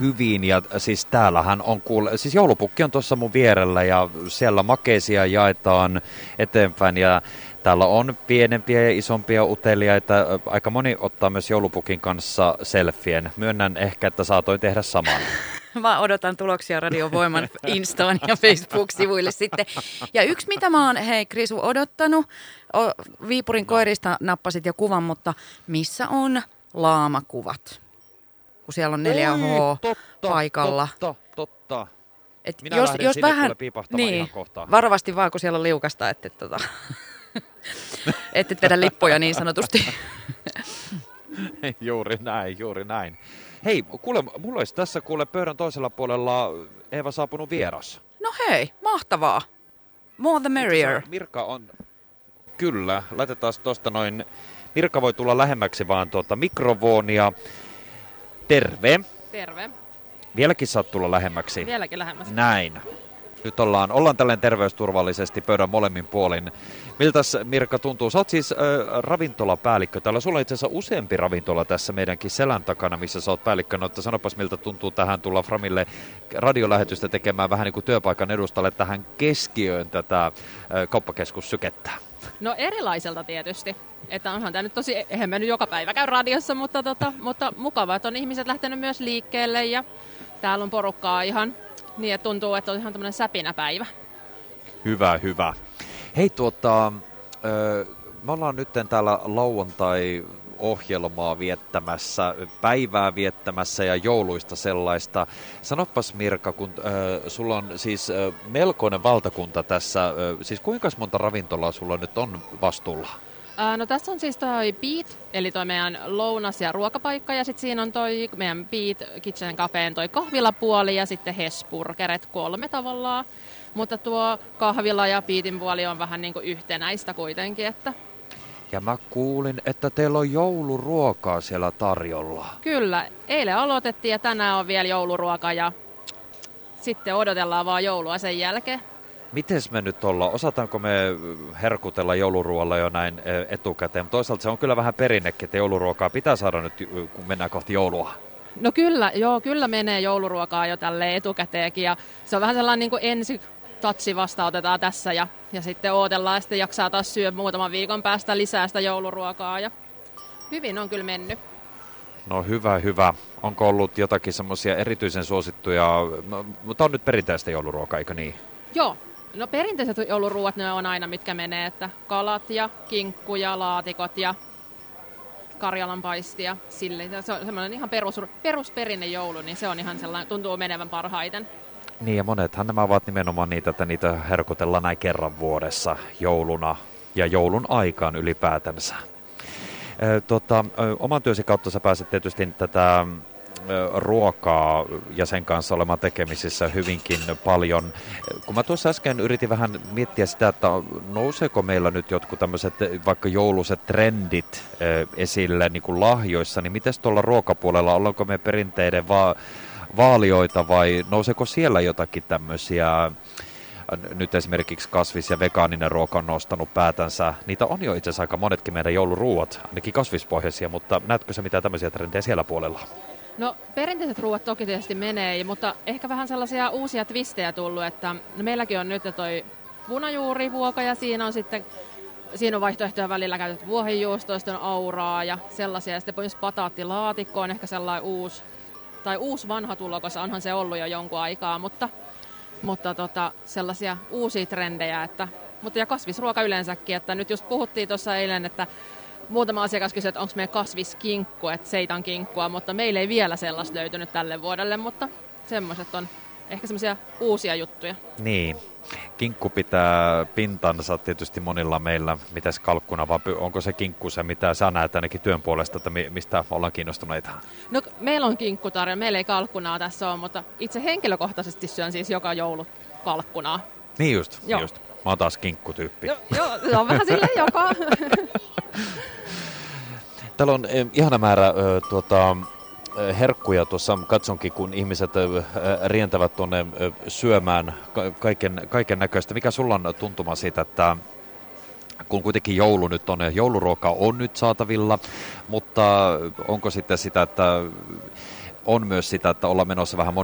hyvin ja siis täällähän on siis joulupukki on tuossa mun vierellä ja siellä makeisia jaetaan eteenpäin ja täällä on pienempiä ja isompia uteliaita. Aika moni ottaa myös joulupukin kanssa selfien. Myönnän ehkä, että saatoin tehdä saman. Mä odotan tuloksia Radio Voiman Instaan ja Facebook-sivuille sitten. Ja yksi, mitä mä oon, hei Krisu, odottanut, Viipurin koirista nappasit jo kuvan, mutta missä on laamakuvat? Kun siellä on 4H paikalla. Totta. Et minä lähden sinne vähän, kyllä piipahtamaan niin, ihan kohtaan. Varovasti vaan, kun siellä on liukasta, että et vedä lippoja niin sanotusti. Juuri näin. Hei, kuule, mulla olisi tässä pöydän toisella puolella Eeva saapunut vieras. No hei, mahtavaa. More the merrier. Mirka on, kyllä, laitetaan tuosta noin. Mirka voi tulla lähemmäksi vaan tuota mikrofonia. Terve. Terve. Vieläkin saat tulla lähemmäksi. Vieläkin lähemmäksi. Näin. Nyt ollaan tälleen terveysturvallisesti pöydän molemmin puolin. Miltäs Mirka tuntuu? Sä oot siis ravintolapäällikkö. Täällä sulla on itse asiassa useampi ravintola tässä meidänkin selän takana, missä sä oot päällikkö. No, sanopas miltä tuntuu tähän tulla Framille radiolähetystä tekemään vähän niin kuin työpaikan edustalle tähän keskiöön tätä kauppakeskussykettä. No erilaiselta tietysti. Että onhan tämä nyt tosi, eihän mä nyt joka päivä käy radiossa, mutta mukavaa, että on ihmiset lähtenyt myös liikkeelle ja täällä on porukkaa ihan. Niin, ja tuntuu, että on ihan tämmöinen säpinäpäivä. Hyvä. Hei, me ollaan nyt täällä lauantai-ohjelmaa viettämässä, päivää viettämässä ja jouluista sellaista. Sanopas Mirka, kun sulla on siis melkoinen valtakunta tässä, siis kuinka monta ravintolaa sulla nyt on vastuulla? No tässä on siis toi Beat, eli toi meidän lounas- ja ruokapaikka, ja sitten siinä on toi meidän Beat Kitchen Cafeen toi kahvilapuoli, ja sitten Hesburgeret, 3 tavallaan. Mutta tuo kahvila ja Beatin puoli on vähän niin kuin yhtenäistä kuitenkin, että. Ja mä kuulin, että teillä on jouluruokaa siellä tarjolla. Kyllä, eilen aloitettiin, ja tänään on vielä jouluruoka, ja sitten odotellaan vaan joulua sen jälkeen. Mites me nyt ollaan? Osataanko me herkutella jouluruoalla jo näin etukäteen? Mutta toisaalta se on kyllä vähän perinnekin, että jouluruokaa pitää saada nyt, kun mennään kohti joulua. No kyllä menee jouluruokaa jo tälle etukäteenkin. Ja se on vähän sellainen niin kuin ensi tatsi vasta otetaan tässä ja sitten odotellaan ja sitten jaksaa taas syödä muutaman viikon päästä lisää sitä jouluruokaa. Ja hyvin on kyllä mennyt. No hyvä. Onko ollut jotakin semmoisia erityisen suosittuja? No, tämä on nyt perinteistä jouluruokaa, eikö niin? Joo. No perinteiset jouluruuat, ne on aina mitkä menee, että kalat ja kinkku ja laatikot ja karjalanpaisti ja silleen. Se on semmoinen ihan perusperinne joulu, niin se on ihan sellainen, tuntuu menevän parhaiten. Niin ja monethan nämä ovat nimenomaan niitä, että niitä herkutellaan näin kerran vuodessa jouluna ja joulun aikaan ylipäätänsä. Oman työsi kautta sä pääset tietysti tätä ruokaa ja sen kanssa olemaan tekemisissä hyvinkin paljon. Kun mä tuossa äsken yritin vähän miettiä sitä, että nouseeko meillä nyt jotkut tämmöiset vaikka jouluiset trendit esille niin kuin lahjoissa, niin mites tuolla ruokapuolella, ollaanko me perinteiden vaalioita vai nouseeko siellä jotakin tämmöisiä, nyt esimerkiksi kasvis- ja vegaaninen ruoka on nostanut päätänsä. Niitä on jo itse asiassa aika monetkin meidän jouluruuat, ainakin kasvispohjaisia, mutta näetkö sä mitään tämmöisiä trendejä siellä puolella? No perinteiset ruuat toki tietysti menee, mutta ehkä vähän sellaisia uusia twistejä tullut, että meilläkin on nyt toi punajuurivuoka ja siinä on vaihtoehtoja välillä käytetty vuohenjuustoista, on auraa ja sellaisia. Ja sitten myös pataattilaatikko on ehkä sellainen uusi vanha tulokas, onhan se ollut jo jonkun aikaa, mutta sellaisia uusia trendejä. Ja kasvisruoka yleensäkin, että nyt just puhuttiin tuossa eilen, että muutama asiakas kysyi, että onko meidän kasviskinkku, että seitankinkkua, mutta meillä ei vielä sellaista löytynyt tälle vuodelle, mutta semmoiset on ehkä semmoisia uusia juttuja. Niin, kinkku pitää pintansa tietysti monilla meillä. Mitäs kalkkuna, vai onko se kinkku se, mitä sä näet ainakin työn puolesta, että mistä ollaan kiinnostuneita? No meillä on kinkku tarjolla, meillä ei kalkkunaa tässä ole, mutta itse henkilökohtaisesti syön siis joka joulu kalkkunaa. Niin just. Mä oon taas kinkkutyyppi. Joo, se on vähän silleen joka. Täällä on ihana määrä herkkuja tuossa. Katsonkin, kun ihmiset rientävät tuonne syömään kaiken näköistä. Mikä sulla on tuntuma siitä, että kun kuitenkin joulu nyt on, jouluruoka on nyt saatavilla, mutta onko sitten sitä, että on myös sitä, että ollaan menossa vähän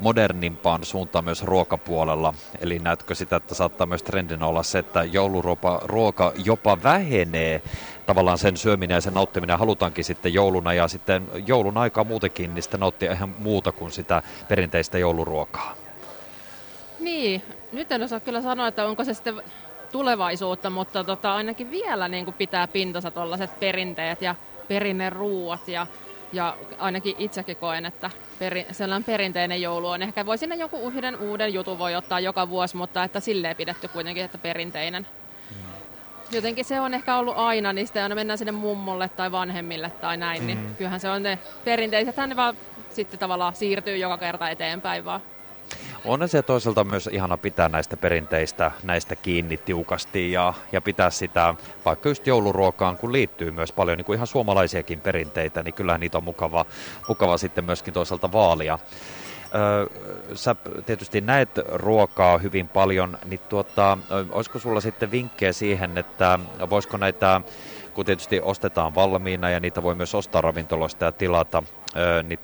modernimpaan suuntaan myös ruokapuolella. Eli näetkö sitä, että saattaa myös trendinä olla se, että jouluruoka jopa vähenee. Tavallaan sen syöminen ja sen nauttiminen halutaankin sitten jouluna ja sitten joulun aikaa muutenkin, niin sitten nauttia ihan muuta kuin sitä perinteistä jouluruokaa. Niin, nyt en osaa kyllä sanoa, että onko se sitten tulevaisuutta, mutta ainakin vielä niin kuin pitää pintansa tuollaiset perinteet ja perinneruuat ja ainakin itsekin koen, että sellainen perinteinen joulu on. Ehkä voi sinne joku yhden uuden jutun voi ottaa joka vuosi, mutta että silleen pidetty kuitenkin, että perinteinen. Jotenkin se on ehkä ollut aina, niin sitten aina mennään sinne mummolle tai vanhemmille tai näin, niin kyllähän se on ne perinteiset, ne vaan sitten tavallaan siirtyy joka kerta eteenpäin vaan. On se toisaalta myös ihana pitää näistä perinteistä, näistä kiinni tiukasti ja pitää sitä, vaikka just jouluruokaan, kun liittyy myös paljon niin kuin ihan suomalaisiakin perinteitä, niin kyllähän niitä on mukava sitten myöskin toisaalta vaalia. Sä tietysti näet ruokaa hyvin paljon, niin olisiko sulla sitten vinkkejä siihen, että voisiko näitä, kun tietysti ostetaan valmiina ja niitä voi myös ostaa ravintoloista ja tilata, niin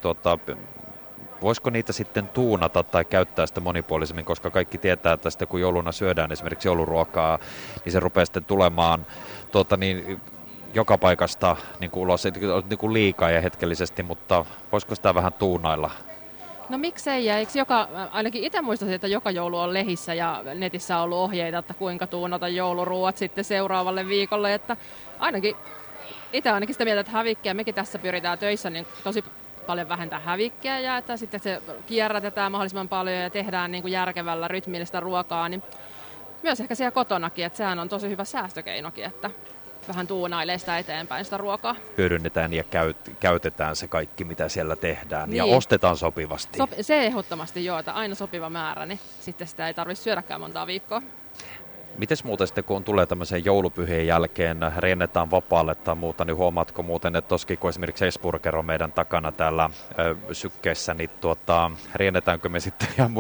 voisiko niitä sitten tuunata tai käyttää sitä monipuolisemmin, koska kaikki tietää, että sitten kun jouluna syödään esimerkiksi jouluruokaa, niin se rupeaa sitten tulemaan joka paikasta niin kuin ulos niin kuin liikaa ja hetkellisesti, mutta voisiko sitä vähän tuunailla? No miksei, ja ainakin itse muistaisin, että joka joulu on lehissä ja netissä on ollut ohjeita, että kuinka tuunata jouluruuat sitten seuraavalle viikolle, että ainakin itse ainakin sitä mieltä, että hävikkiä, mekin tässä pyritään töissä, niin tosi paljon vähentää hävikkiä ja että sitten se kierrätetään mahdollisimman paljon ja tehdään niin kuin järkevällä rytmillistä ruokaa, niin myös ehkä siellä kotonakin, että sehän on tosi hyvä säästökeinokin, että vähän tuunailee sitä eteenpäin sitä ruokaa. Hyödynnetään ja käytetään se kaikki, mitä siellä tehdään niin. Ja ostetaan sopivasti. Se ehdottomasti joo, että aina sopiva määrä, niin sitten sitä ei tarvitse syödäkään montaa viikkoa. Mites muuten sitten, kun tulee tämmöisen joulupyhien jälkeen, riennetaan vapaalle tai muuta, niin huomaatko muuten, että toskin kun esimerkiksi S-burger on meidän takana täällä sykkeessä, niin riennetäänkö me sitten ihan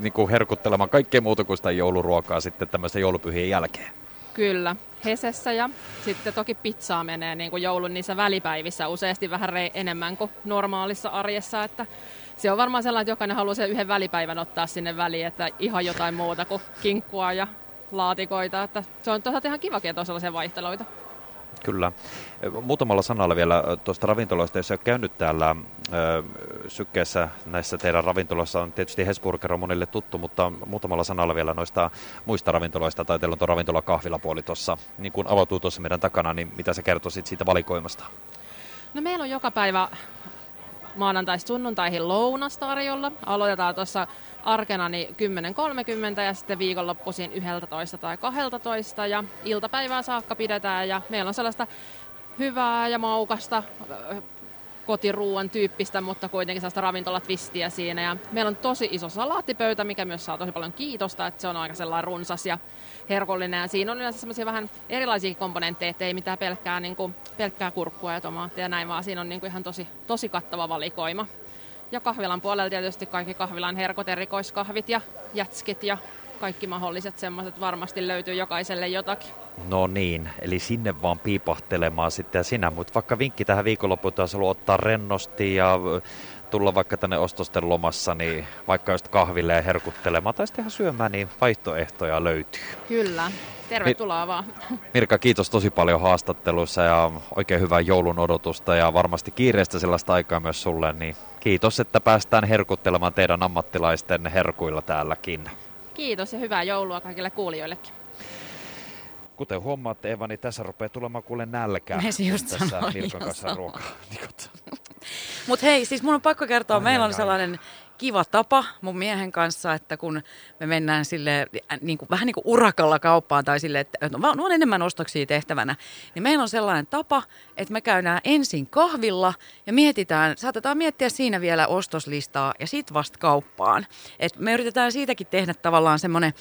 niin herkuttelemaan kaikkea muuta kuin sitä jouluruokaa sitten tämmöisen joulupyhien jälkeen? Kyllä, Hesessä ja sitten toki pizzaa menee niin kuin joulun niissä välipäivissä useasti vähän enemmän kuin normaalissa arjessa, että se on varmaan sellainen, että jokainen haluaa sen yhden välipäivän ottaa sinne väliin, että ihan jotain muuta kuin kinkkua ja laatikoita, että se on tosiaan ihan kivakin, että on sellaisia vaihteluita. Kyllä. Muutamalla sanalla vielä tuosta ravintoloista, jos ei ole käynyt täällä Sykkeessä näissä teidän ravintoloissa, on tietysti Hesburger on monille tuttu, mutta muutamalla sanalla vielä noista muista ravintoloista, tai teillä on tuo ravintola-kahvilapuoli tuossa, niin kun avautuu tuossa meidän takana, niin mitä sä kertoisit siitä valikoimasta? No meillä on joka päivä maanantaista sunnuntaihin lounas tarjolla. Aloitetaan tuossa arkena 10.30 ja sitten viikonloppuisin 11 tai 12 ja iltapäivää saakka pidetään ja meillä on sellaista hyvää ja maukasta kotiruuan tyyppistä, mutta kuitenkin sellaista ravintolatwistiä siinä ja meillä on tosi iso salaattipöytä, mikä myös saa tosi paljon kiitosta, että se on aika sellainen runsas ja herkullinen ja siinä on yleensä semmoisia vähän erilaisia komponentteja, ettei mitään pelkkää kurkkua ja tomaattia ja näin, vaan siinä on ihan tosi kattava valikoima. Ja kahvilan puolella tietysti kaikki kahvilan herkut, erikoiskahvit ja jätskit ja kaikki mahdolliset semmoiset varmasti löytyy jokaiselle jotakin. No niin, eli sinne vaan piipahtelemaan sitten ja sinä. Mutta vaikka vinkki tähän viikonloppuun, jos haluaa ottaa rennosti ja tulla vaikka tänne ostosten lomassa, niin vaikka just kahville ja herkuttelemaan tai sitten ihan syömään, niin vaihtoehtoja löytyy. Kyllä, tervetuloa vaan. Mirka, kiitos tosi paljon haastatteluissa ja oikein hyvää joulun odotusta ja varmasti kiireistä sellaista aikaa myös sulle, niin kiitos, että päästään herkuttelemaan teidän ammattilaisten herkuilla täälläkin. Kiitos ja hyvää joulua kaikille kuulijoillekin. Kuten huomaatte, Eva, niin tässä rupeaa tulemaan kuule nälkää. Me se just sanoi. Mirkan kanssa ruokaa. Mutta hei, siis mun on pakko kertoa, meillä on sellainen kiva tapa mun miehen kanssa, että kun me mennään sille vähän niin kuin urakalla kauppaan tai sille, että on enemmän ostoksia tehtävänä, niin meillä on sellainen tapa, että me käydään ensin kahvilla ja saatetaan miettiä siinä vielä ostoslistaa ja sit vasta kauppaan. Et me yritetään siitäkin tehdä tavallaan semmoinen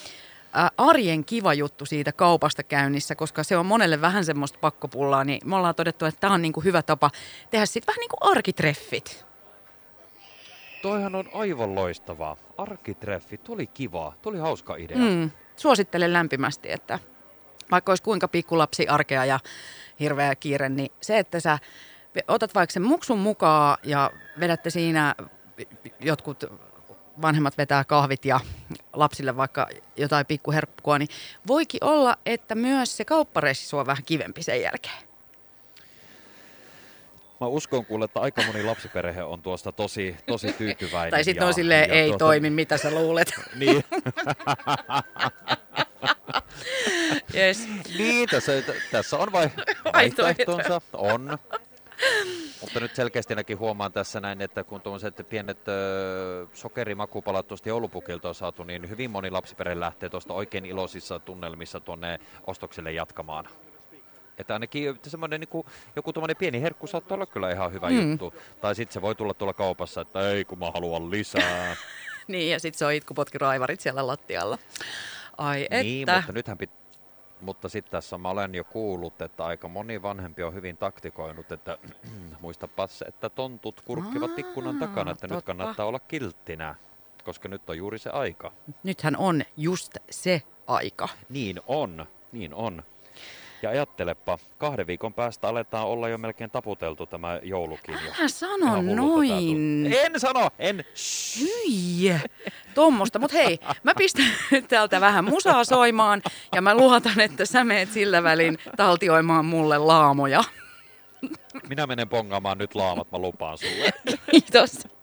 arjen kiva juttu siitä kaupasta käynnissä, koska se on monelle vähän semmoista pakkopullaa, niin me ollaan todettu, että tämä on niin kuin hyvä tapa tehdä sitten vähän niin kuin arkitreffit. Toihan on aivan loistavaa. Arkitreffi, tuli kivaa, tuli hauska idea. Suosittelen lämpimästi, että vaikka olisi kuinka pikkulapsi arkea ja hirveä kiire, niin se, että sä otat vaikka sen muksun mukaan ja vedätte siinä, jotkut vanhemmat vetää kahvit ja lapsille vaikka jotain pikkuherkkua, niin voikin olla, että myös se kauppareissi sua vähän kivempi sen jälkeen. Mä uskon kuule, että aika moni lapsiperhe on tuosta tosi tyytyväinen. Tai sitten on silleen, ei tuota... toimi, mitä sä luulet. Niin. Yes. Niin, tässä on vaihtoehtonsa. On. Mutta nyt selkeästi näkin huomaan tässä näin, että kun tuollaiset pienet sokerimakupalat tuosta joulupukilta on saatu, niin hyvin moni lapsiperhe lähtee tuosta oikein iloisissa tunnelmissa tuonne ostokselle jatkamaan. Että ainakin semmoinen niin kuin, joku tuommoinen pieni herkku saattaa olla kyllä ihan hyvä juttu. Tai sitten se voi tulla tuolla kaupassa, että ei kun mä haluan lisää. Niin, ja sitten se on itkupotkiraivarit siellä lattialla. Ai että. Niin, mutta nythän mutta sitten tässä mä olen jo kuullut, että aika moni vanhempi on hyvin taktikoinut, että muistapas, että tontut kurkkivat ikkunan takana, että totta. Nyt kannattaa olla kilttinä, koska nyt on juuri se aika. Nythän on just se aika. Niin on. Ja ajattelepa, 2 viikon päästä aletaan olla jo melkein taputeltu tämä joulukin. Älä sano noin. En sano. Hyi, tommosta. Mut hei, mä pistän täältä vähän musaa soimaan ja mä luotan, että sä meet sillä välin taltioimaan mulle laamoja. Minä menen pongaamaan nyt laamat, mä lupaan sulle. Kiitos.